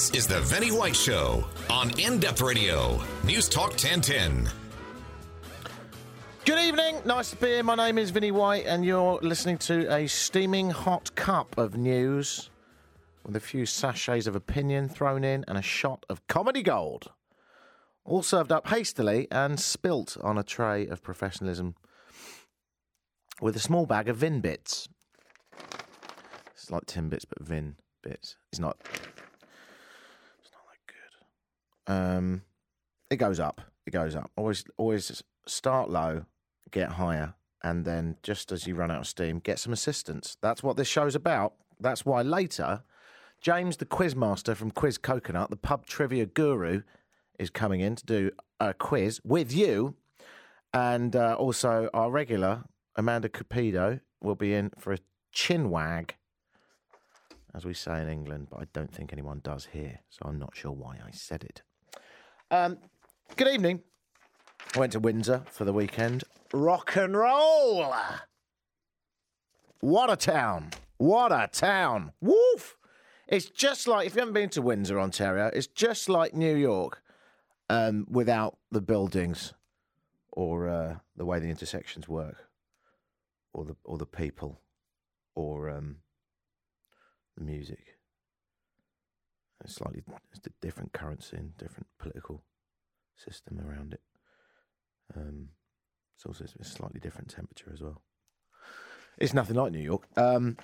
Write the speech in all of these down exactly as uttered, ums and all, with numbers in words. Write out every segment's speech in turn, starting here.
This is the Vinny White Show on In-Depth Radio, News Talk ten ten. Good evening. Nice to be here. My name is Vinny White, and you're listening to a steaming hot cup of news with a few sachets of opinion thrown in and a shot of comedy gold, all served up hastily and spilt on a tray of professionalism with a small bag of Vin bits. It's like Timbits, but Vin bits. It's not... It's not that good. Um, it goes up. It goes up. Always, always start low, get higher, and then just as you run out of steam, get some assistance. That's what this show's about. That's why later, James, the quizmaster from Quiz Coconut, the pub trivia guru, is coming in to do a quiz with you. And uh, also our regular, Amanda Cupido, will be in for a chin wag, as we say in England, but I don't think anyone does here, so I'm not sure why I said it. Um, good evening. I went to Windsor for the weekend. Rock and roll! What a town. What a town. Woof! It's just like, if you haven't been to Windsor, Ontario, it's just like New York, um, without the buildings or uh, the way the intersections work or the or the people or um, the music. It's slightly it's a different currency and different political system around it. Um, it's also a slightly different temperature as well. It's nothing like New York. Um,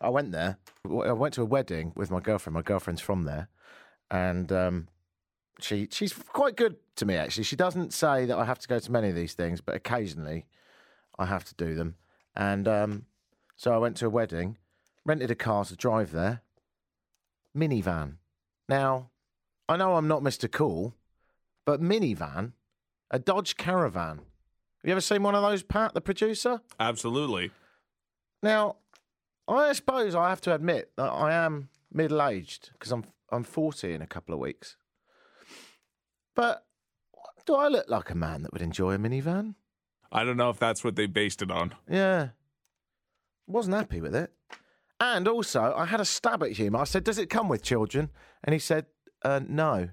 I went there. I went to a wedding with my girlfriend. My girlfriend's from there. And um, she she's quite good to me, actually. She doesn't say that I have to go to many of these things, but occasionally I have to do them. And um, so I went to a wedding, rented a car to drive there, minivan. Now, I know I'm not Mister Cool, but minivan... A Dodge Caravan. Have you ever seen one of those, Pat, the producer? Absolutely. Now, I suppose I have to admit that I am middle-aged because I'm I'm forty in a couple of weeks. But do I look like a man that would enjoy a minivan? I don't know if that's what they based it on. Yeah. Wasn't happy with it. And also, I had a stab at humour. I said, does it come with children? And he said, uh, no.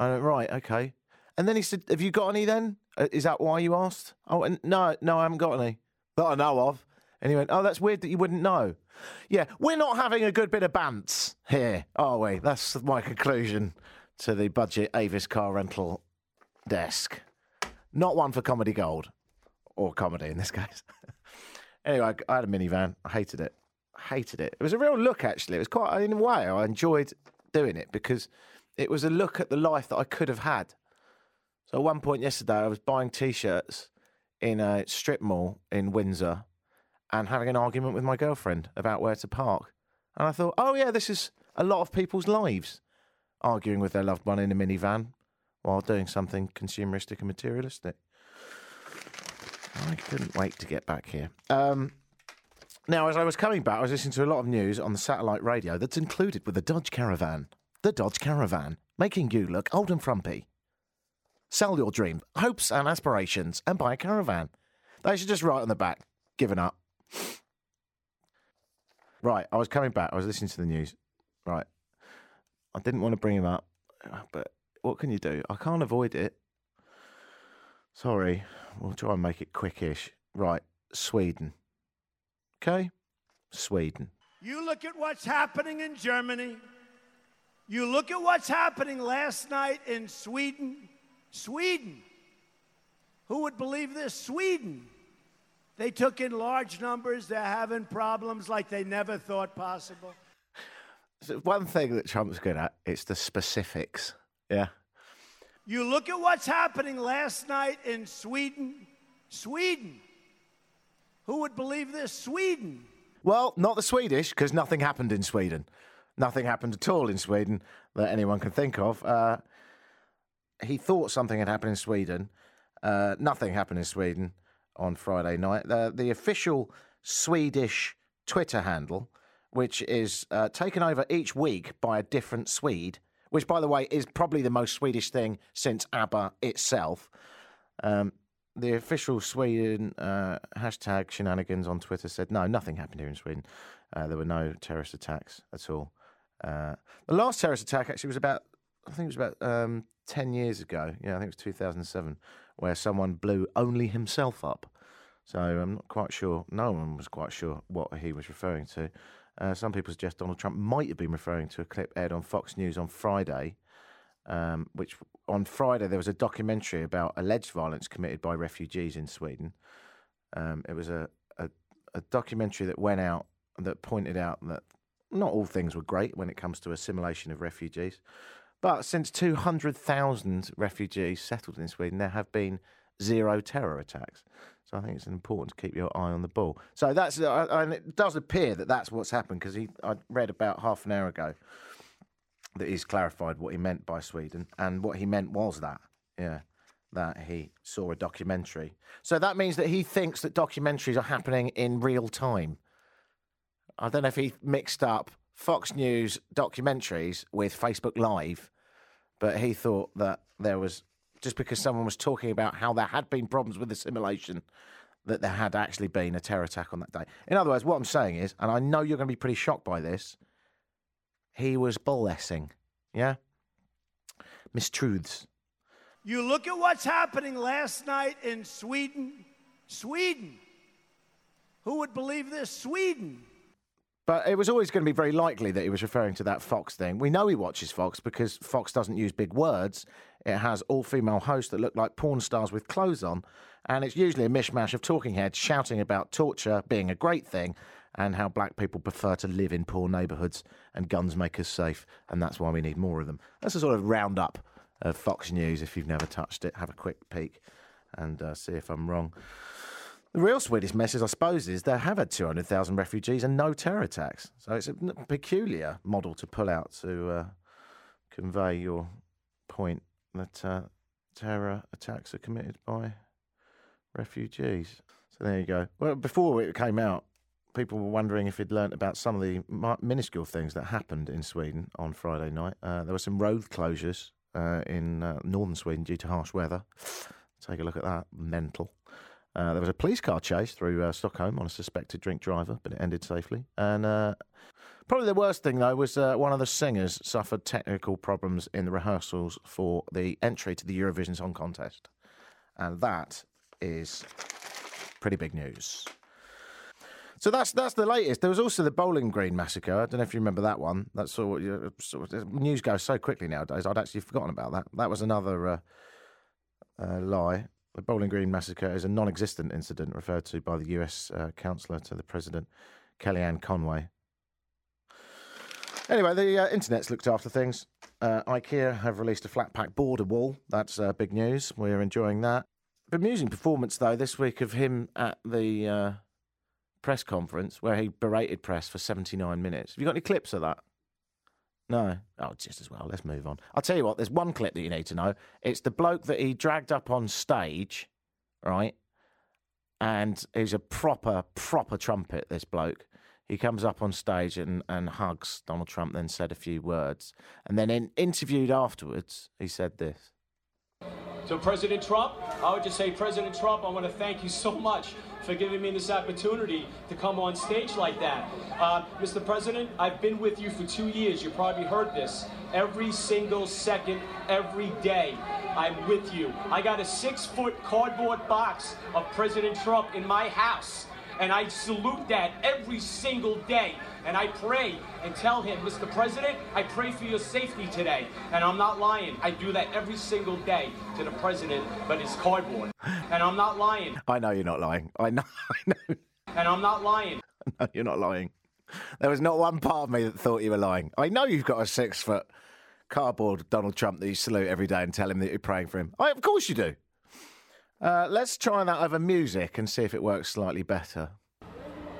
I went, right, okay. And then he said, have you got any then? Is that why you asked? Oh, and no, no, I haven't got any that I know of. And he went, oh, that's weird that you wouldn't know. Yeah, we're not having a good bit of bants here, are we? That's my conclusion to the budget Avis car rental desk. Not one for comedy gold, or comedy in this case. Anyway, I had a minivan. I hated it. I hated it. It was a real look, actually. It was quite, in a way, I enjoyed doing it because it was a look at the life that I could have had. So at one point yesterday, I was buying T-shirts in a strip mall in Windsor and having an argument with my girlfriend about where to park. And I thought, oh, yeah, this is a lot of people's lives, arguing with their loved one in a minivan while doing something consumeristic and materialistic. I couldn't wait to get back here. Um, now, as I was coming back, I was listening to a lot of news on the satellite radio that's included with the Dodge Caravan. The Dodge Caravan, making you look old and frumpy. Sell your dreams, hopes and aspirations, and buy a caravan. They should just write on the back, given up. Right, I was coming back. I was listening to the news. Right. I didn't want to bring him up, but what can you do? I can't avoid it. Sorry. We'll try and make it quickish. Right, Sweden. Okay? Sweden. You look at what's happening in Germany. You look at what's happening last night in Sweden. Sweden. Who would believe this? Sweden. They took in large numbers. They're having problems like they never thought possible. So one thing that Trump's good at, it's the specifics. Yeah. You look at what's happening last night in Sweden. Sweden. Who would believe this? Sweden. Well, not the Swedish, because nothing happened in Sweden. Nothing happened at all in Sweden that anyone can think of. Uh, He thought something had happened in Sweden. Uh, nothing happened in Sweden on Friday night. Uh, the official Swedish Twitter handle, which is uh, taken over each week by a different Swede, which, by the way, is probably the most Swedish thing since ABBA itself. Um, the official Sweden uh, hashtag shenanigans on Twitter said, no, nothing happened here in Sweden. Uh, there were no terrorist attacks at all. Uh, the last terrorist attack actually was about, I think it was about um, ten years ago. Yeah, I think it was two thousand seven, where someone blew only himself up. So I'm not quite sure. No one was quite sure what he was referring to. Uh, some people suggest Donald Trump might have been referring to a clip aired on Fox News on Friday, um, which on Friday there was a documentary about alleged violence committed by refugees in Sweden. Um, it was a, a, a documentary that went out that pointed out that not all things were great when it comes to assimilation of refugees. But since two hundred thousand refugees settled in Sweden, there have been zero terror attacks. So I think it's important to keep your eye on the ball. So that's, uh, and it does appear that that's what's happened, because I read about half an hour ago that he's clarified what he meant by Sweden, and what he meant was that, yeah, that he saw a documentary. So that means that he thinks that documentaries are happening in real time. I don't know if he mixed up Fox News documentaries with Facebook Live, but he thought that there was, just because someone was talking about how there had been problems with assimilation, that there had actually been a terror attack on that day. In other words, what I'm saying is, and I know you're going to be pretty shocked by this, he was bull-essing, yeah? Mistruths. You look at what's happening last night in Sweden. Sweden. Who would believe this? Sweden. But it was always going to be very likely that he was referring to that Fox thing. We know he watches Fox because Fox doesn't use big words. It has all-female hosts that look like porn stars with clothes on, and it's usually a mishmash of talking heads shouting about torture being a great thing and how black people prefer to live in poor neighbourhoods and guns make us safe, and that's why we need more of them. That's a sort of roundup of Fox News. If you've never touched it, have a quick peek and uh, see if I'm wrong. The real Swedish message, I suppose, is they have had two hundred thousand refugees and no terror attacks. So it's a peculiar model to pull out to uh, convey your point that uh, terror attacks are committed by refugees. So there you go. Well, before it came out, people were wondering if he'd learnt about some of the minuscule things that happened in Sweden on Friday night. Uh, there were some road closures uh, in uh, northern Sweden due to harsh weather. Take a look at that. Mental. Uh, there was a police car chase through uh, Stockholm on a suspected drink driver, but it ended safely. And uh, probably the worst thing, though, was uh, one of the singers suffered technical problems in the rehearsals for the entry to the Eurovision Song Contest. And that is pretty big news. So that's that's the latest. There was also the Bowling Green Massacre. I don't know if you remember that one. That's sort of, sort of, news goes so quickly nowadays, I'd actually forgotten about that. That was another uh, uh, lie. The Bowling Green Massacre is a non-existent incident referred to by the U S uh, counsellor to the president, Kellyanne Conway. Anyway, the uh, internet's looked after things. Uh, IKEA have released a flat-pack border wall. That's uh, big news. We're enjoying that. Bemusing performance, though, this week of him at the uh, press conference where he berated press for seventy-nine minutes. Have you got any clips of that? No. Oh, just as well. Let's move on. I'll tell you what, there's one clip that you need to know. It's the bloke that he dragged up on stage, right? And he's a proper, proper trumpet, this bloke. He comes up on stage and, and hugs Donald Trump, then said a few words. And then in interviewed afterwards, he said this. So, President Trump, I would just say, President Trump, I want to thank you so much for giving me this opportunity to come on stage like that. Uh, Mister President, I've been with you for two years. You probably heard this. Every single second, every day, I'm with you. I got a six-foot cardboard box of President Trump in my house, and I salute that every single day. And I pray and tell him, Mister President, I pray for your safety today. And I'm not lying. I do that every single day to the president, but it's cardboard. And I'm not lying. I know you're not lying. I know. I know. And I'm not lying. No, you're not lying. There was not one part of me that thought you were lying. I know you've got a six-foot cardboard Donald Trump that you salute every day and tell him that you're praying for him. I, of course you do. Uh, let's try that over music and see if it works slightly better.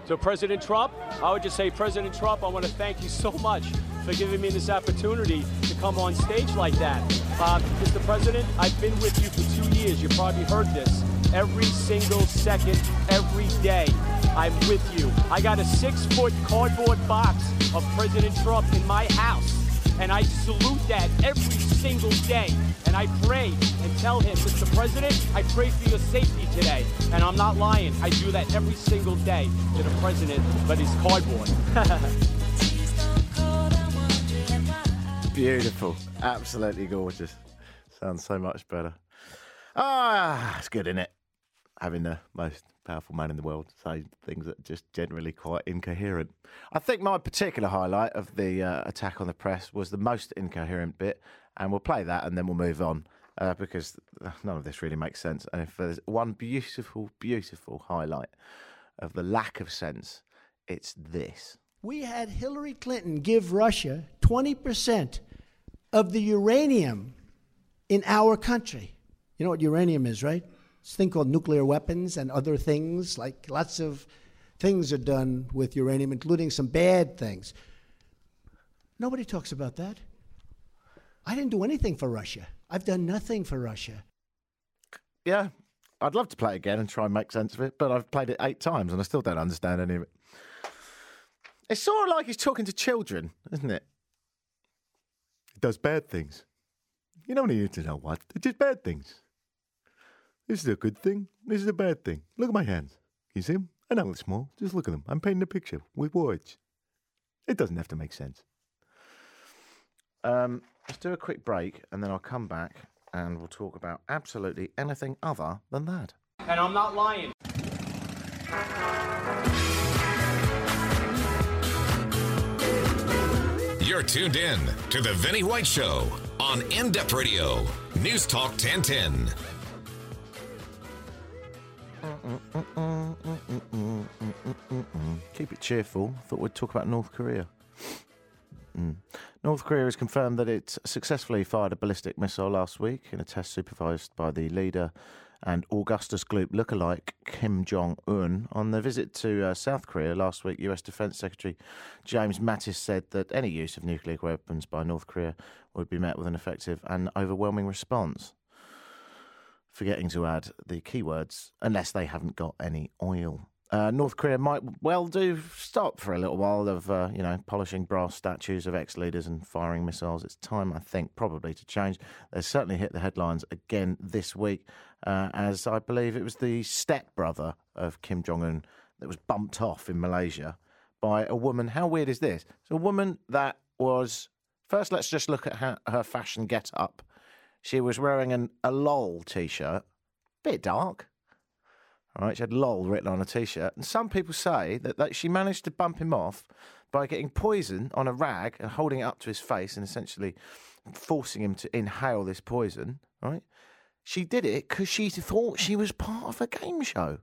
So, President Trump, I would just say, President Trump, I want to thank you so much for giving me this opportunity to come on stage like that. Uh, Mister President, I've been with you for two years. You probably heard this. Every single second, every day, I'm with you. I got a six-foot cardboard box of President Trump in my house, and I salute that every single day. And I pray and tell him, Mister President, I pray for your safety today. And I'm not lying. I do that every single day to the president, but it's cardboard. Beautiful. Absolutely gorgeous. Sounds so much better. Ah, it's good, isn't it? Having the most powerful man in the world say things that are just generally quite incoherent. I think my particular highlight of the uh, attack on the press was the most incoherent bit, and we'll play that and then we'll move on uh, because none of this really makes sense. And if there's one beautiful, beautiful highlight of the lack of sense, it's this. We had Hillary Clinton give Russia twenty percent of the uranium in our country. You know what uranium is, right? It's a thing called nuclear weapons and other things, like lots of things are done with uranium, including some bad things. Nobody talks about that. I didn't do anything for Russia. I've done nothing for Russia. Yeah, I'd love to play it again and try and make sense of it, but I've played it eight times and I still don't understand any of it. It's sort of like he's talking to children, isn't it? It does bad things. You don't need to know what. It does bad things. This is a good thing. This is a bad thing. Look at my hands. Can you see them? I know they're small. Just look at them. I'm painting a picture with words. It doesn't have to make sense. Um, let's do a quick break, and then I'll come back, and we'll talk about absolutely anything other than that. And I'm not lying. You're tuned in to The Vinny White Show on In-Depth Radio, News Talk ten ten. Keep it cheerful. Thought we'd talk about North Korea. Mm. North Korea has confirmed that it successfully fired a ballistic missile last week in a test supervised by the leader and Augustus Gloop lookalike Kim Jong-un. On their visit to uh, South Korea last week, U S Defense Secretary James Mattis said that any use of nuclear weapons by North Korea would be met with an effective and overwhelming response, forgetting to add the keywords, unless they haven't got any oil. Uh, North Korea might well do stop for a little while of, uh, you know, polishing brass statues of ex-leaders and firing missiles. It's time, I think, probably to change. They certainly hit the headlines again this week, uh, as I believe it was the stepbrother of Kim Jong-un that was bumped off in Malaysia by a woman. How weird is this? It's a woman that was... First, let's just look at her, her fashion get-up. She was wearing an a LOL T-shirt. Bit dark. All right, she had LOL written on a T-shirt. And some people say that, that she managed to bump him off by getting poison on a rag and holding it up to his face and essentially forcing him to inhale this poison, right? She did it because she thought she was part of a game show.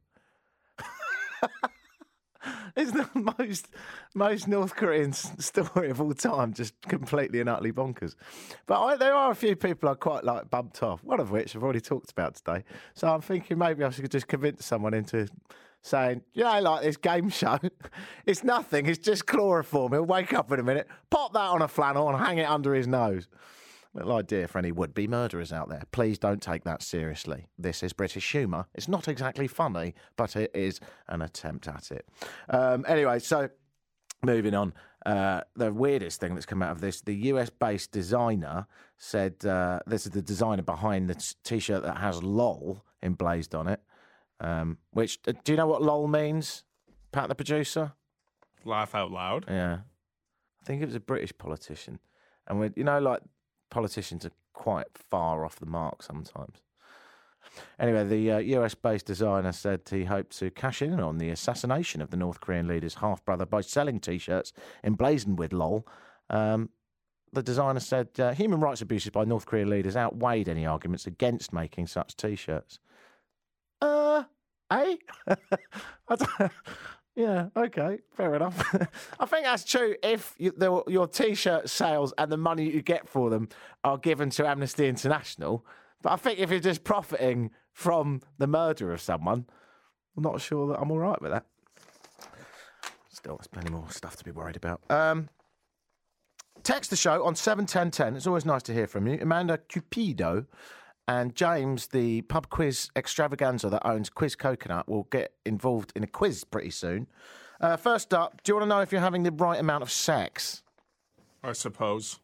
It's the most most North Korean story of all time, just completely and utterly bonkers. But I, there are a few people I quite like bumped off, one of which I've already talked about today. So I'm thinking maybe I should just convince someone into saying, you know, like this game show, it's nothing, it's just chloroform. He'll wake up in a minute, pop that on a flannel and hang it under his nose. Little idea for any would-be murderers out there. Please don't take that seriously. This is British humour. It's not exactly funny, but it is an attempt at it. Um, anyway, so moving on. Uh, the weirdest thing that's come out of this, the U S-based designer said, uh, this is the designer behind the T-shirt that has LOL emblazed on it, um, which, uh, do you know what LOL means, Pat the producer? Laugh out loud. Yeah. I think it was a British politician. And, we, you know, like... Politicians are quite far off the mark sometimes. Anyway, the uh, U S-based designer said he hoped to cash in on the assassination of the North Korean leader's half-brother by selling T-shirts emblazoned with LOL. Um, the designer said uh, human rights abuses by North Korean leaders outweighed any arguments against making such T-shirts. Uh, eh? I don't... Yeah, okay, fair enough. I think that's true if you, the, your T-shirt sales and the money you get for them are given to Amnesty International. But I think if you're just profiting from the murder of someone, I'm not sure that I'm all right with that. Still, there's plenty more stuff to be worried about. Um, text the show on seven ten ten. It's always nice to hear from you. Amanda Cupido and James, the pub quiz extravaganza that owns Quiz Coconut, will get involved in a quiz pretty soon. Uh, first up, do you want to know if you're having the right amount of sex? I suppose.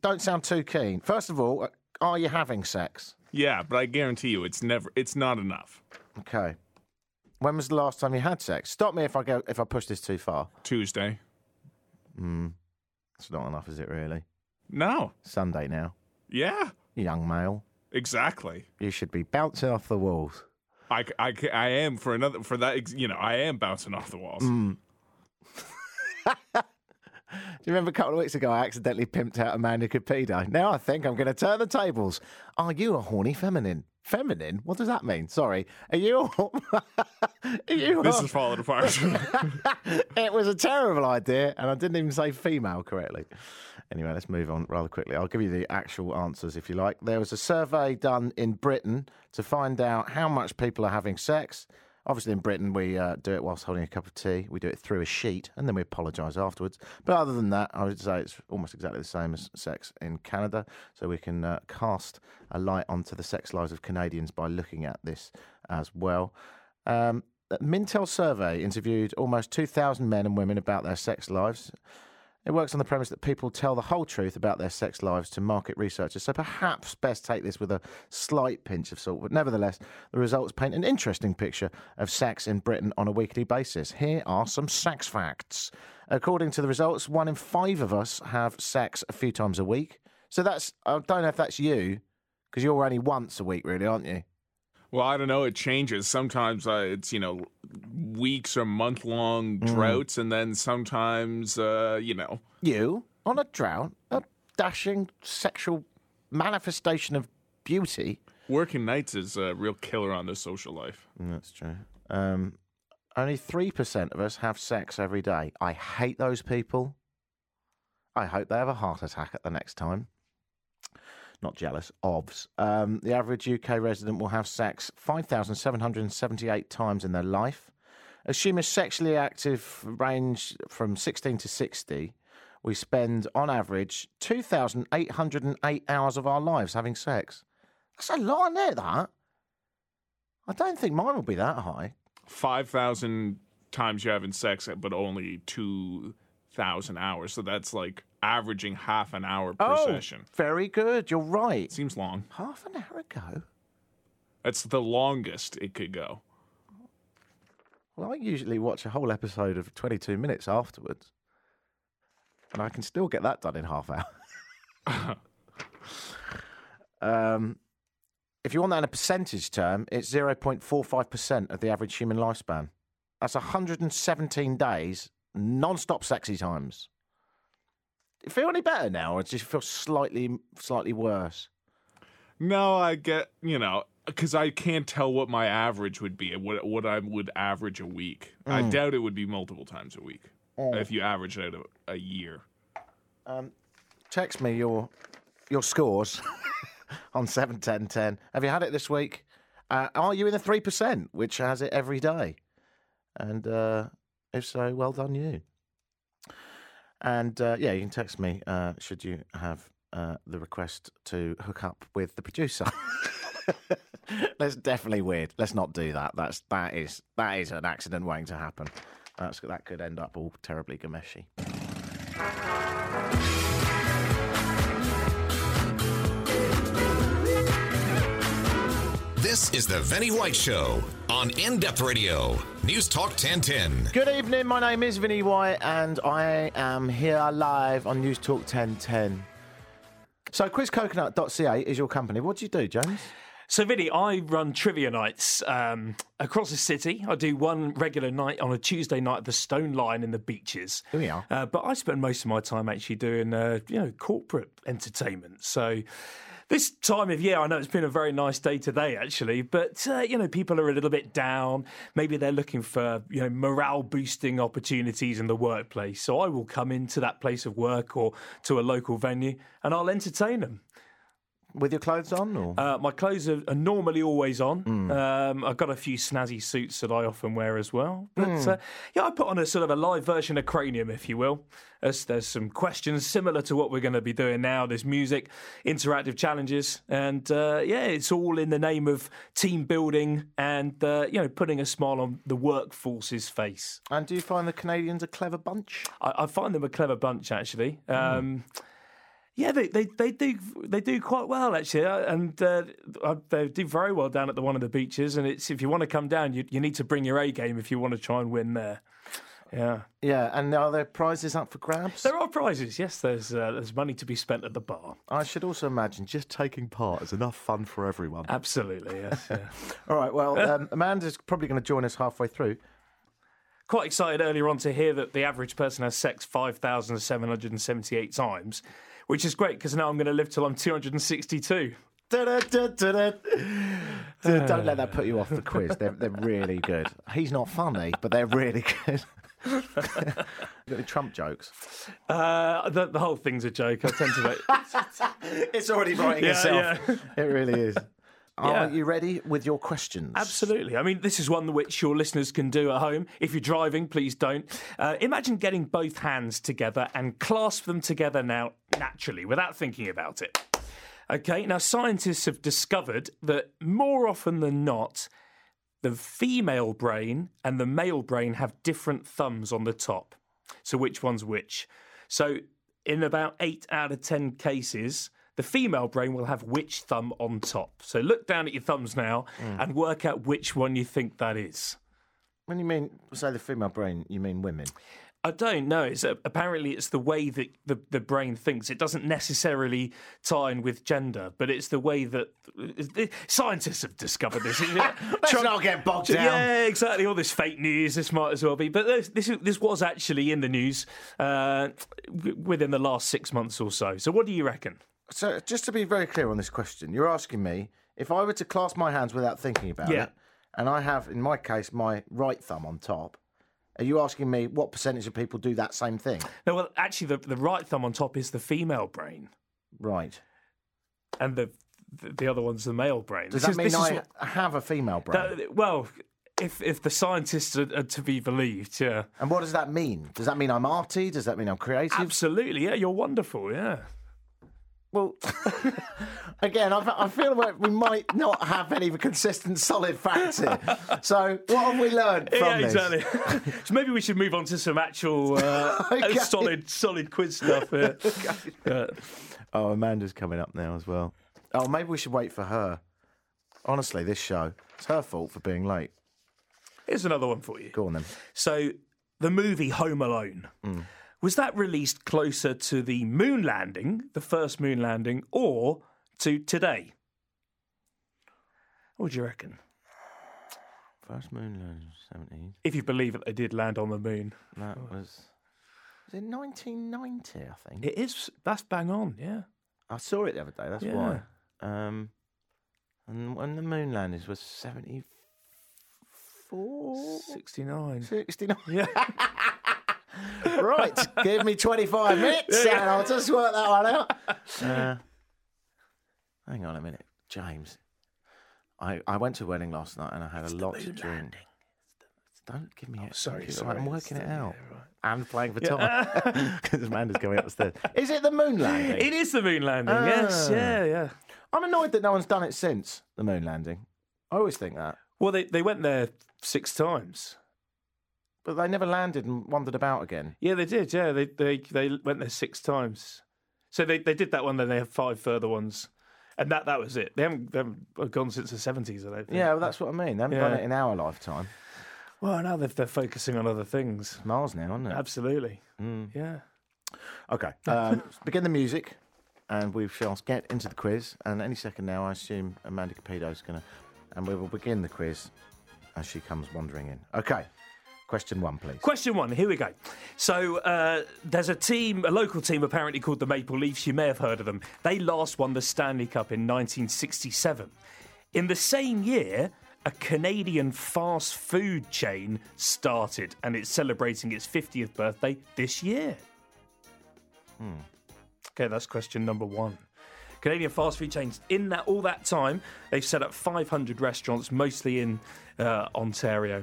Don't sound too keen. First of all, are you having sex? Yeah, but I guarantee you it's never, it's not enough. Okay. When was the last time you had sex? Stop me if I go if I push this too far. Tuesday. Hmm. That's not enough, is it, really? No. Sunday now. Yeah. Young male. Exactly. You should be bouncing off the walls. I, I, I am for another, for that, you know, I am bouncing off the walls. Mm. Do you remember a couple of weeks ago I accidentally pimped out Amanda Cupido? Now I think I'm going to turn the tables. Are you a horny feminine? Feminine? What does that mean? Sorry. Are you a... Are you this a... is falling apart. It was a terrible idea, and I didn't even say female correctly. Anyway, let's move on rather quickly. I'll give you the actual answers if you like. There was a survey done in Britain to find out how much people are having sex. Obviously, in Britain, we uh, do it whilst holding a cup of tea. We do it through a sheet, and then we apologise afterwards. But other than that, I would say it's almost exactly the same as sex in Canada. So we can uh, cast a light onto the sex lives of Canadians by looking at this as well. Um, Mintel survey interviewed almost two thousand men and women about their sex lives. It works on the premise that people tell the whole truth about their sex lives to market researchers, so perhaps best take this with a slight pinch of salt. But nevertheless, the results paint an interesting picture of sex in Britain on a weekly basis. Here are some sex facts. According to the results, one in five of us have sex a few times a week. So that's, I don't know if that's you, because you're only once a week, really, aren't you? Well, I don't know. It changes. Sometimes uh, it's, you know, weeks or month-long droughts, mm. and then sometimes, uh, you know. You, on a drought, a dashing sexual manifestation of beauty. Working nights is a real killer on the social life. That's true. Um, only three percent of us have sex every day. I hate those people. I hope they have a heart attack at the next time. Not jealous, obvs. Um, the average U K resident will have sex five thousand seven hundred seventy-eight times in their life. Assume a sexually active range from sixteen to sixty, we spend, on average, two thousand eight hundred eight hours of our lives having sex. That's a lot, isn't it, that? I don't think mine will be that high. five thousand times you're having sex, but only two thousand hours, so that's like... averaging half an hour per oh, session. Oh, very good. You're right. Seems long. Half an hour ago? That's the longest it could go. Well, I usually watch a whole episode of twenty-two minutes afterwards, and I can still get that done in half hour. um, if you want that in a percentage term, it's zero point four five percent of the average human lifespan. That's one hundred seventeen days, non-stop sexy times. Do you feel any better now, or do you feel slightly, slightly worse? No, I get, you know, because I can't tell what my average would be, what what I would average a week. Mm. I doubt it would be multiple times a week, mm. if you average out a, a year. Um, text me your your scores on seven ten ten. Have you had it this week? Uh, are you in the three percent, which has it every day? And uh, if so, well done you. And, uh, yeah, you can text me uh, should you have uh, the request to hook up with the producer. That's definitely weird. Let's not do that. That's, that is that is an accident waiting to happen. That's, that could end up all terribly gameshy. This is the Vinny White Show on In-Depth Radio, News Talk ten ten. Good evening, my name is Vinny White, and I am here live on News Talk ten ten. So, quiz coconut dot c a is your company. What do you do, James? So, Vinny, I run trivia nights um, across the city. I do one regular night on a Tuesday night at the Stone Lion in the Beaches. Here we are. Uh, but I spend most of my time actually doing, uh, you know, corporate entertainment. So... this time of year, I know it's been a very nice day today, actually, but, uh, you know, people are a little bit down. Maybe they're looking for, you know, morale-boosting opportunities in the workplace. So I will come into that place of work or to a local venue and I'll entertain them. With your clothes on? Or? Uh, my clothes are, are normally always on. Mm. Um, I've got a few snazzy suits that I often wear as well. But, mm. uh, yeah, I put on a sort of a live version of Cranium, if you will. As there's some questions similar to what we're going to be doing now. There's music, interactive challenges, and, uh, yeah, it's all in the name of team building and, uh, you know, putting a smile on the workforce's face. And do you find the Canadians a clever bunch? I, I find them a clever bunch, actually. Mm. Um Yeah, they, they they do they do quite well actually, and uh, they do very well down at the one of the beaches. And it's if you want to come down, you you need to bring your A game if you want to try and win there. Yeah. Yeah, and are there prizes up for grabs? There are prizes, yes. There's uh, there's money to be spent at the bar. I should also imagine just taking part is enough fun for everyone. Absolutely, yes. Yeah. All right, well, um, Amanda's probably going to join us halfway through. Quite excited earlier on to hear that the average person has sex five thousand seven hundred seventy-eight times, which is great because now I'm going to live till I'm two hundred sixty-two. Don't let that put you off the quiz. They're, they're really good. He's not funny, but they're really good. Got any Trump jokes? Uh, the, the whole thing's a joke. I tend to make... It's already writing yeah, itself. Yeah. It really is. Are yeah. you ready with your questions? Absolutely. I mean, this is one which your listeners can do at home. If you're driving, please don't. Uh, imagine getting both hands together and clasp them together now naturally without thinking about it. Okay, now scientists have discovered that more often than not, the female brain and the male brain have different thumbs on the top. So which one's which? So in about eight out of ten cases... the female brain will have which thumb on top. So look down at your thumbs now mm. and work out which one you think that is. When you mean, say the female brain, you mean women? I don't know. It's, uh, apparently it's the way that the, the brain thinks. It doesn't necessarily tie in with gender, but it's the way that... Uh, scientists have discovered this. Let's Trump, not get bogged down. Yeah, exactly. All this fake news, this might as well be. But this this, this was actually in the news uh, w- within the last six months or so. So what do you reckon? So, just to be very clear on this question, you're asking me, if I were to clasp my hands without thinking about yeah. it, and I have, in my case, my right thumb on top, are you asking me what percentage of people do that same thing? No, well, actually, the, the right thumb on top is the female brain. Right. And the the, the other one's the male brain. Does this that is, mean I what, have a female brain? That, well... If if the scientists are, are to be believed, yeah. And what does that mean? Does that mean I'm arty? Does that mean I'm creative? Absolutely, yeah. You're wonderful, yeah. Well, again, I, I feel like we might not have any consistent, solid facts here. So what have we learned from yeah, exactly. this? Exactly. So maybe we should move on to some actual uh, okay. solid, solid quiz stuff here. Okay. Yeah. Oh, Amanda's coming up now as well. Oh, maybe we should wait for her. Honestly, this show, it's her fault for being late. Here's another one for you. Go on, then. So, the movie Home Alone, mm. was that released closer to the moon landing, the first moon landing, or to today? What do you reckon? First moon landing was seventeen. If you believe that they did land on the moon. That was... Was it nineteen ninety, I think? It is. That's bang on, yeah. I saw it the other day, that's yeah. why. Um, and when the moon landing was seventy-four. Four? sixty-nine. sixty-nine. Yeah. Right. Give me twenty-five minutes and I'll just work that one out. Uh, hang on a minute, James. I, I went to a wedding last night and I had it's a lot to drink. Don't give me oh, it. Sorry, sorry. I'm working it out. Yeah, right. And playing for time. Because yeah. Amanda's coming upstairs. Is it the moon landing? It is the moon landing, uh, yes. Yeah, yeah. I'm annoyed that no one's done it since the moon landing. I always think that. Well, they, they went there six times. But they never landed and wandered about again. Yeah, they did, yeah. They they, they went there six times. So they, they did that one, then they have five further ones. And that, that was it. They haven't, they haven't gone since the seventies, I don't think. Yeah, well, that's what I mean. They haven't yeah. done it in our lifetime. Well, now they're, they're focusing on other things. It's Mars now, isn't it? Absolutely. Mm. Yeah. Okay. Um, begin the music, and we shall get into the quiz. And any second now, I assume Amanda Cupido's going to... And we will begin the quiz as she comes wandering in. Okay, question one, please. Question one, here we go. So uh, there's a team, a local team apparently called the Maple Leafs. You may have heard of them. They last won the Stanley Cup in nineteen sixty-seven. In the same year, a Canadian fast food chain started, and it's celebrating its fiftieth birthday this year. Hmm. Okay, that's question number one. Canadian fast food chains, in that all that time, they've set up five hundred restaurants, mostly in uh, Ontario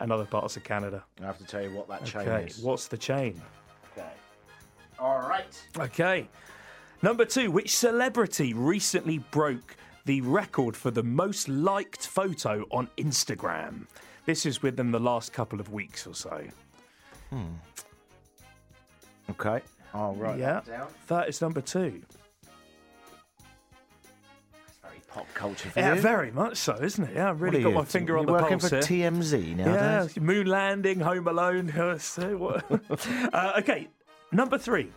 and other parts of Canada. I have to tell you what that chain okay. is. What's the chain? Okay. All right. Okay. Number two, which celebrity recently broke the record for the most liked photo on Instagram? This is within the last couple of weeks or so. Hmm. Okay. All right. Yeah. That, that is number two. pop culture for yeah, you. Very much so, isn't it? Yeah, I've really got you? my finger You're on the pulse here. Working for T M Z nowadays. Yeah, Moon Landing, Home Alone. uh, okay, number three.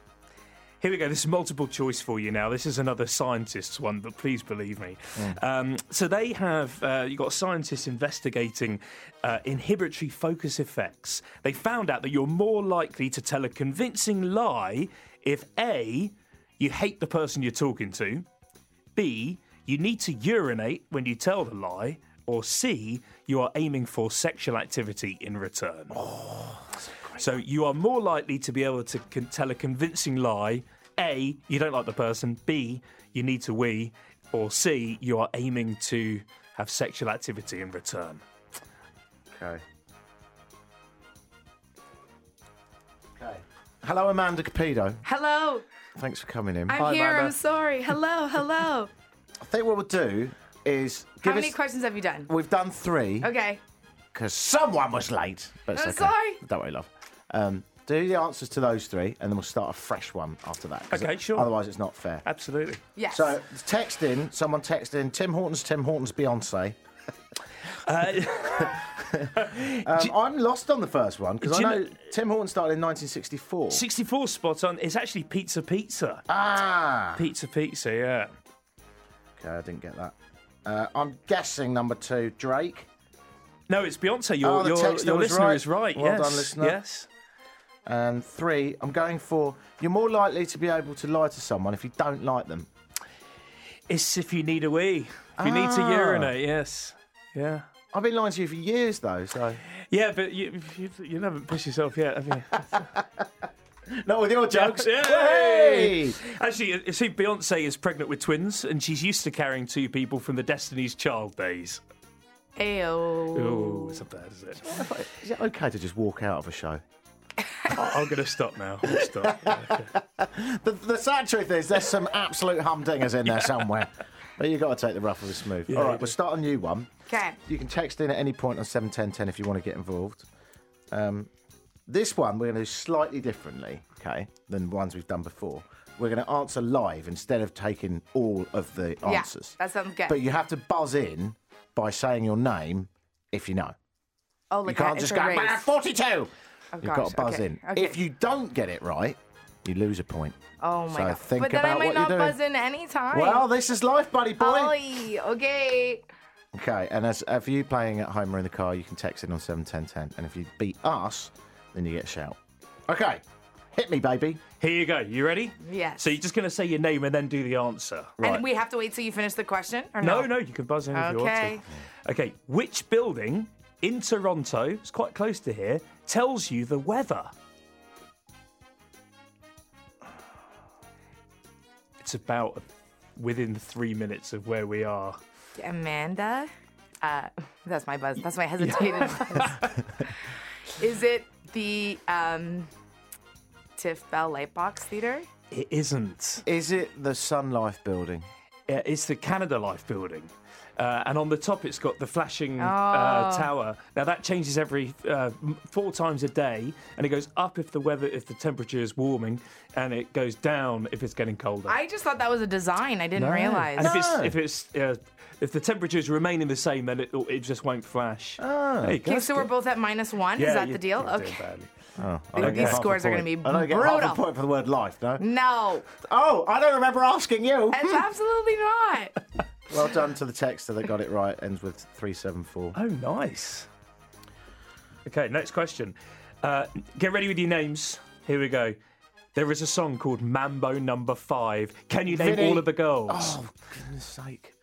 Here we go. This is multiple choice for you now. This is another scientist's one, but please believe me. Mm. Um, so they have, uh, you've got scientists investigating uh, inhibitory focus effects. They found out that you're more likely to tell a convincing lie if A, you hate the person you're talking to, B, you need to urinate when you tell the lie, or C, you are aiming for sexual activity in return. Oh, that's So you are more likely to be able to con- tell a convincing lie. A, you don't like the person. B, you need to wee. Or C, you are aiming to have sexual activity in return. Okay. Okay. Hello, Amanda Cupido. Hello. Thanks for coming in. I'm Hi, here. Amanda. I'm sorry. Hello. Hello. I think what we'll do is give How many us... questions have you done? We've done three. Okay. Because someone was late. But I'm okay. sorry. Don't worry, love. Um, do the answers to those three, and then we'll start a fresh one after that. Okay, it, sure. Otherwise, it's not fair. Absolutely. Yes. So, text in. Someone text in. Tim Hortons, Tim Hortons, Beyoncé. Uh, um, you, I'm lost on the first one because I know, you know Tim Hortons started in nineteen sixty-four. sixty-four spot on. It's actually Pizza Pizza. Ah. Pizza Pizza, yeah. Okay, I didn't get that. Uh, I'm guessing number two, Drake. No, it's Beyoncé. Your, oh, your, your listener right. is right. Well yes. done, listener. Yes. And three, I'm going for you're more likely to be able to lie to someone if you don't like them. It's if you need a wee. If ah. you need to urinate, yes. Yeah. I've been lying to you for years, though, so... Yeah, but you, you, you haven't pissed yourself yet, have you? Not with your jokes. Yay! Actually, you see, Beyoncé is pregnant with twins, and she's used to carrying two people from the Destiny's Child days. Ayo. Ooh, it's not bad, is it? Is it okay to just walk out of a show? I'm going to stop now. I'll stop. the, the sad truth is there's some absolute humdingers in there yeah. somewhere. But you've got to take the rough with the smooth. Yeah, All right, yeah. we'll start a new one. Okay. You can text in at any point on seven ten ten if you want to get involved. Um, this one we're going to do slightly differently, okay, than the ones we've done before. We're going to answer live instead of taking all of the answers. Yeah, that sounds good. But you have to buzz in by saying your name if you know. Oh, look, you can't just go, ah, forty-two! Oh, You've gosh. got to buzz okay. in. Okay. If you don't get it right, you lose a point. Oh, my so God. Think but then about I might not buzz in any time. Well, this is life, buddy boy. Ollie, okay. Okay, and as if you playing at home or in the car, you can text in on seven ten ten. And if you beat us, then you get a shout. Okay, hit me, baby. Here you go. You ready? Yes. So you're just going to say your name and then do the answer. Right. And we have to wait till you finish the question? Or no, no, no, you can buzz in if okay. you want to. Okay. Which building in Toronto, it's quite close to here, tells you the weather? It's about within three minutes of where we are. Amanda? Uh, that's my buzz. That's my hesitated buzz. Is it the... Um, Tiff Bell Lightbox Theatre? It isn't. Is it the Sun Life Building? Yeah, it's the Canada Life Building. Uh, and on the top, it's got the flashing oh. uh, tower. Now, that changes every uh, four times a day. And it goes up if the weather, if the temperature is warming. And it goes down if it's getting colder. I just thought that was a design. I didn't no. realise. And no. if it's... If it's uh, If the temperatures remaining the same, then it, it just won't flash. Oh, okay, so good. We're both at minus one. Yeah, is that the deal? Okay. Oh, These scores are going to be brutal. I don't get half a point for the word life, no? No. Oh, I don't remember asking you. It's absolutely not. Well done to the texter that got it right. Ends with three seven four. Oh, nice. Okay, next question. Uh, get ready with your names. Here we go. There is a song called Mambo Number Five. Can you name Vinny. all of the girls? Oh, for goodness sake.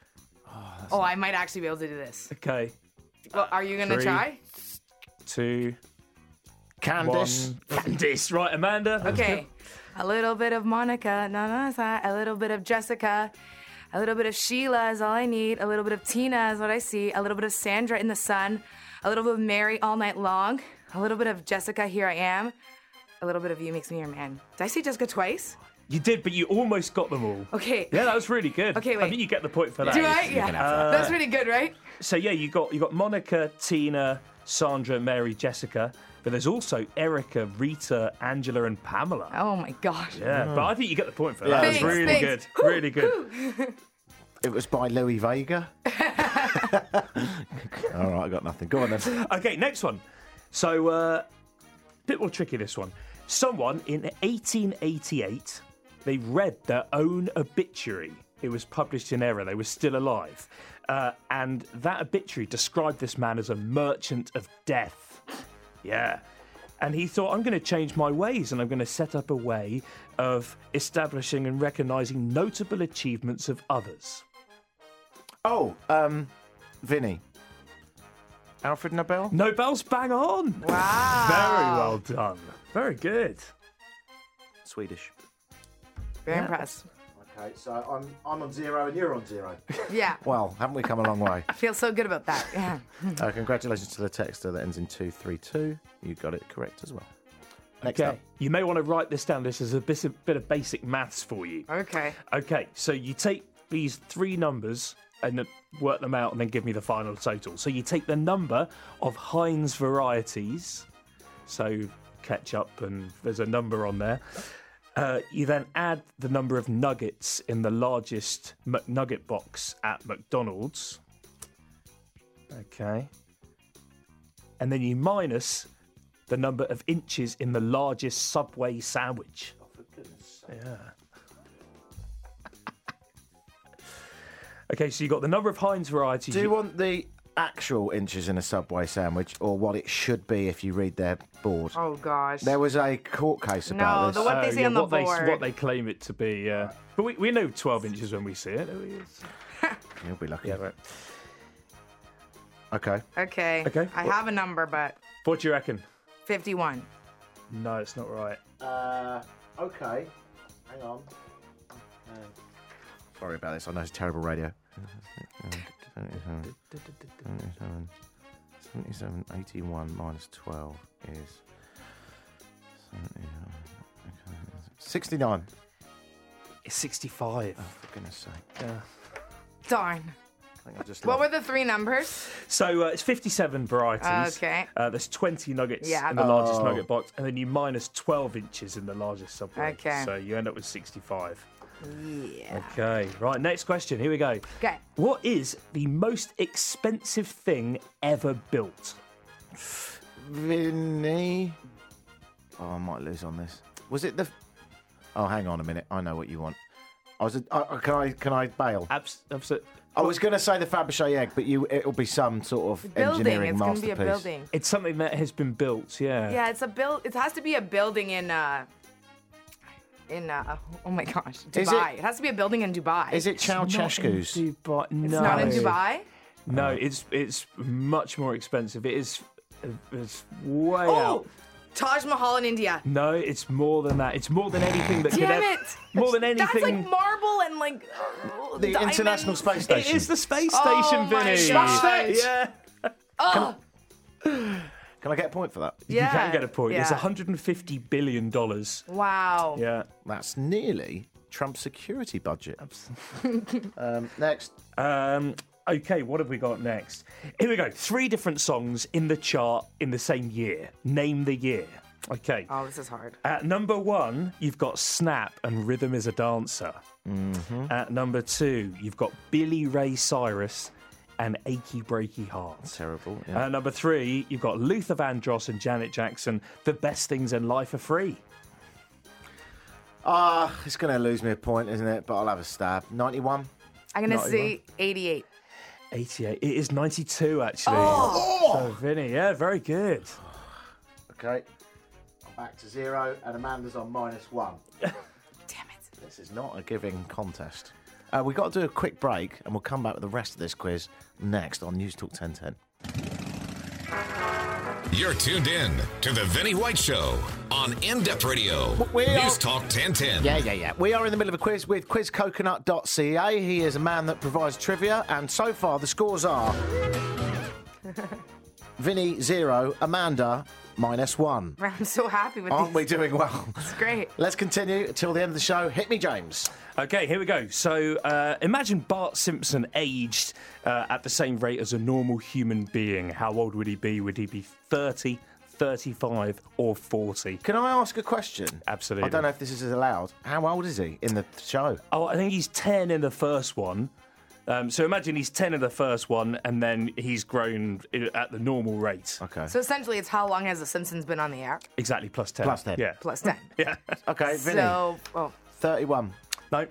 Oh, oh not... I might actually be able to do this. Okay. Well, are you going to try? Two. Candice. One. Candice. Right, Amanda. Okay. A little bit of Monica. No, no, it's not. A little bit of Jessica. A little bit of Sheila is all I need. A little bit of Tina is what I see. A little bit of Sandra in the sun. A little bit of Mary all night long. A little bit of Jessica, here I am. A little bit of you makes me your man. Did I say Jessica twice? You did, but you almost got them all. Okay. Yeah, that was really good. Okay, wait. I think you get the point for that. Do I? Yeah. Uh, That's really good, right? So, yeah, you got you got Monica, Tina, Sandra, Mary, Jessica, but there's also Erica, Rita, Angela, and Pamela. Oh, my gosh. Yeah, mm. but I think you get the point for that. Yeah. That was really good. Woo, really good. Really good. It was by Louis Vega. All right, I got nothing. Go on then. Okay, next one. So, uh, bit more tricky, this one. Someone in eighteen eighty-eight, they read their own obituary. It was published in error. They were still alive. Uh, and that obituary described this man as a merchant of death. Yeah. And he thought, I'm going to change my ways and I'm going to set up a way of establishing and recognising notable achievements of others. Oh, um, Vinny. Alfred Nobel? Nobel's bang on. Wow. Very well done. Very good. Swedish. Very yeah. impressed. Okay, so I'm I'm on zero and you're on zero. Yeah. Well, haven't we come a long way? I feel so good about that. Yeah. uh, congratulations to the texter that ends in two three two. You got it correct as well. Next okay. Up. You may want to write this down. This is a bit of basic maths for you. Okay. Okay, so you take these three numbers and work them out and then give me the final total. So you take the number of Heinz varieties, so ketchup and there's a number on there. Uh, you then add the number of nuggets in the largest McNugget box at McDonald's. Okay. And then you minus the number of inches in the largest Subway sandwich. Oh, for goodness sake. Yeah. Okay, so you got the number of Heinz varieties. Do you want the actual inches in a Subway sandwich or what it should be if you read their board? Oh, gosh. There was a court case about no, this. No, the what they see oh, on yeah, the what board. They, what they claim it to be. Uh, but we, we know twelve inches when we see it. You'll be lucky. Yeah, right. Okay. Okay. Okay. I what? have a number, but... What do you reckon? fifty-one. No, it's not right. Uh, okay. Hang on. Okay. Sorry about this. I know it's terrible radio. seventy-seven, eighty-one minus twelve is seventy-nine. Okay. sixty-nine. It's sixty-five. Oh, for goodness sake. Yeah. Darn. I think I just what were the three numbers? So uh, it's fifty-seven varieties. Uh, okay. Uh, there's twenty nuggets yeah. in the oh. largest nugget box, and then you minus twelve inches in the largest Subway. Okay. So you end up with sixty-five. Yeah. Okay, right, next question. Here we go. Okay. What is the most expensive thing ever built? Vinny. Oh, I might lose on this. Was it the... Oh, hang on a minute. I know what you want. I was. A... Oh, can I Can I bail? Abs- absolutely. I was going to say the Fabergé egg, but you it'll be some sort of building. engineering it's masterpiece. It's going to be a building. It's something that has been built, yeah. Yeah, it's a build. It has to be a building in... Uh... In uh, oh my gosh, Dubai. It, it has to be a building in Dubai. Is it Ceausescu's? Dubai. No. It's not in Dubai. No, it's it's much more expensive. It is it's way oh, out. Taj Mahal in India. No, it's more than that. It's more than anything that Damn could ever. More than anything. That's like marble and like uh, the diamonds. International Space Station. It is the space station, Vinny. Smash that. Yeah. Oh. Can, Can I get a point for that? Yeah. You can get a point. Yeah. It's one hundred fifty billion dollars. Wow. Yeah. That's nearly Trump's security budget. Absolutely. um, next. Um, okay, what have we got next? Here we go. Three different songs in the chart in the same year. Name the year. Okay. Oh, this is hard. At number one, you've got Snap and Rhythm is a Dancer. Mm-hmm. At number two, you've got Billy Ray Cyrus and Achy Breaky Heart. That's terrible. Yeah. Uh, number three, you've got Luther Vandross and Janet Jackson. The best things in life are free. Ah, uh, it's going to lose me a point, isn't it? But I'll have a stab. ninety-one. I'm going to say eighty-eight. eighty-eight. It is ninety-two, actually. Oh! So, Vinny, yeah, very good. Okay. I'm back to zero, and Amanda's on minus one. Damn it. This is not a giving contest. Uh, we've got to do a quick break, and we'll come back with the rest of this quiz next on News Talk ten ten. You're tuned in to The Vinny White Show on In-Depth Radio. We News are... Talk ten ten. Yeah, yeah, yeah. We are in the middle of a quiz with quiz coconut dot c a. He is a man that provides trivia, and so far the scores are... Vinny, zero. Amanda... Minus one. I'm so happy with this. Aren't we doing well? It's great. Let's continue till the end of the show. Hit me, James. Okay, here we go. So uh, imagine Bart Simpson aged uh, at the same rate as a normal human being. How old would he be? Would he be thirty, thirty-five or forty? Can I ask a question? Absolutely. I don't know if this is allowed. How old is he in the show? Oh, I think he's ten in the first one. Um, so imagine he's ten of the first one, and then he's grown at the normal rate. Okay. So essentially, it's how long has The Simpsons been on the air? Exactly, plus ten. Plus ten. Yeah. Plus ten. Yeah. Okay, Vinny. So, oh. thirty-one. No.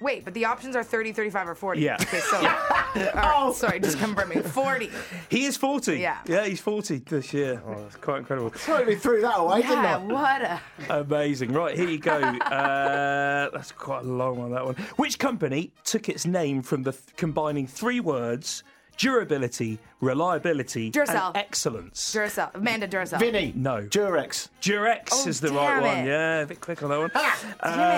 Wait, but the options are thirty, thirty-five, or forty. Yeah. Okay, so. Yeah. Right, oh. Sorry, just confirm me. forty. He is forty. Yeah. Yeah, he's forty this year. Oh, that's quite incredible. Totally threw that away, yeah, didn't I? What a. Amazing. Right, here you go. Uh, that's quite a long one, that one. Which company took its name from the th- combining three words? Durability, reliability, Duracell. And excellence. Duracell. Amanda Duracell. Vinny. No. Durex. Durex oh, is the right it. one. Yeah, a bit quick on that one. Ah,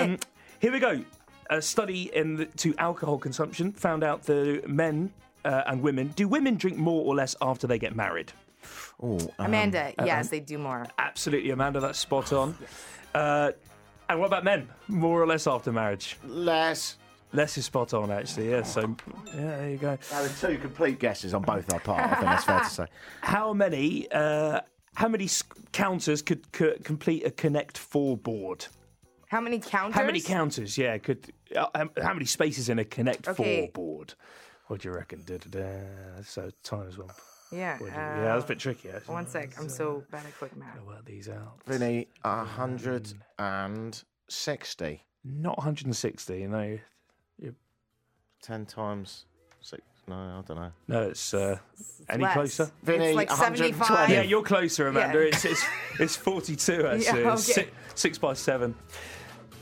um, here we go. A study into alcohol consumption found out that men uh, and women... Do women drink more or less after they get married? Ooh, um, Amanda, um, yes, um, they do more. Absolutely, Amanda, that's spot on. Yes. Uh, and what about men? More or less after marriage? Less. Less is spot on, actually, yeah. So, yeah, there you go. That was two complete guesses on both our part, I think that's fair to say. How many, uh, how many counters could co- complete a Connect Four board? How many counters? How many counters, yeah. Could uh, How many spaces in a Connect okay. Four board? What do you reckon? Da, da, da. So times one. Yeah. Uh, yeah, that's a bit tricky, actually. One sec. I'm so bad at quick math. I'll work these out. Vinny, one hundred sixty. Not one hundred sixty, you know. You're... ten times six. No, I don't know. No, it's... Uh, it's any less. Closer? Vinny, it's like seventy-five. Yeah, you're closer, Amanda. Yeah. It's, it's, it's forty-two, actually. Yeah, okay. It's six, six by seven.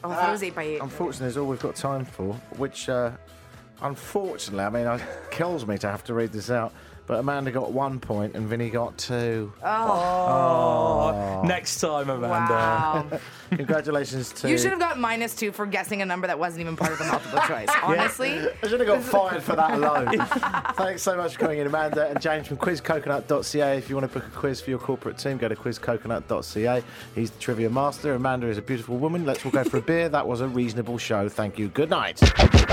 Oh, that uh, was eight by eight. Unfortunately, is all we've got time for, which, uh, unfortunately, I mean, it kills me to have to read this out, but Amanda got one point and Vinny got two. Oh. oh. Next time, Amanda. Wow. Congratulations to... You should have got minus two for guessing a number that wasn't even part of the multiple choice, honestly. Yeah. I should have got fired for that alone. Thanks so much for coming in, Amanda and James from quiz coconut dot c a. If you want to book a quiz for your corporate team, go to quiz coconut dot c a. He's the trivia master. Amanda is a beautiful woman. Let's all go for a beer. That was a reasonable show. Thank you. Good night.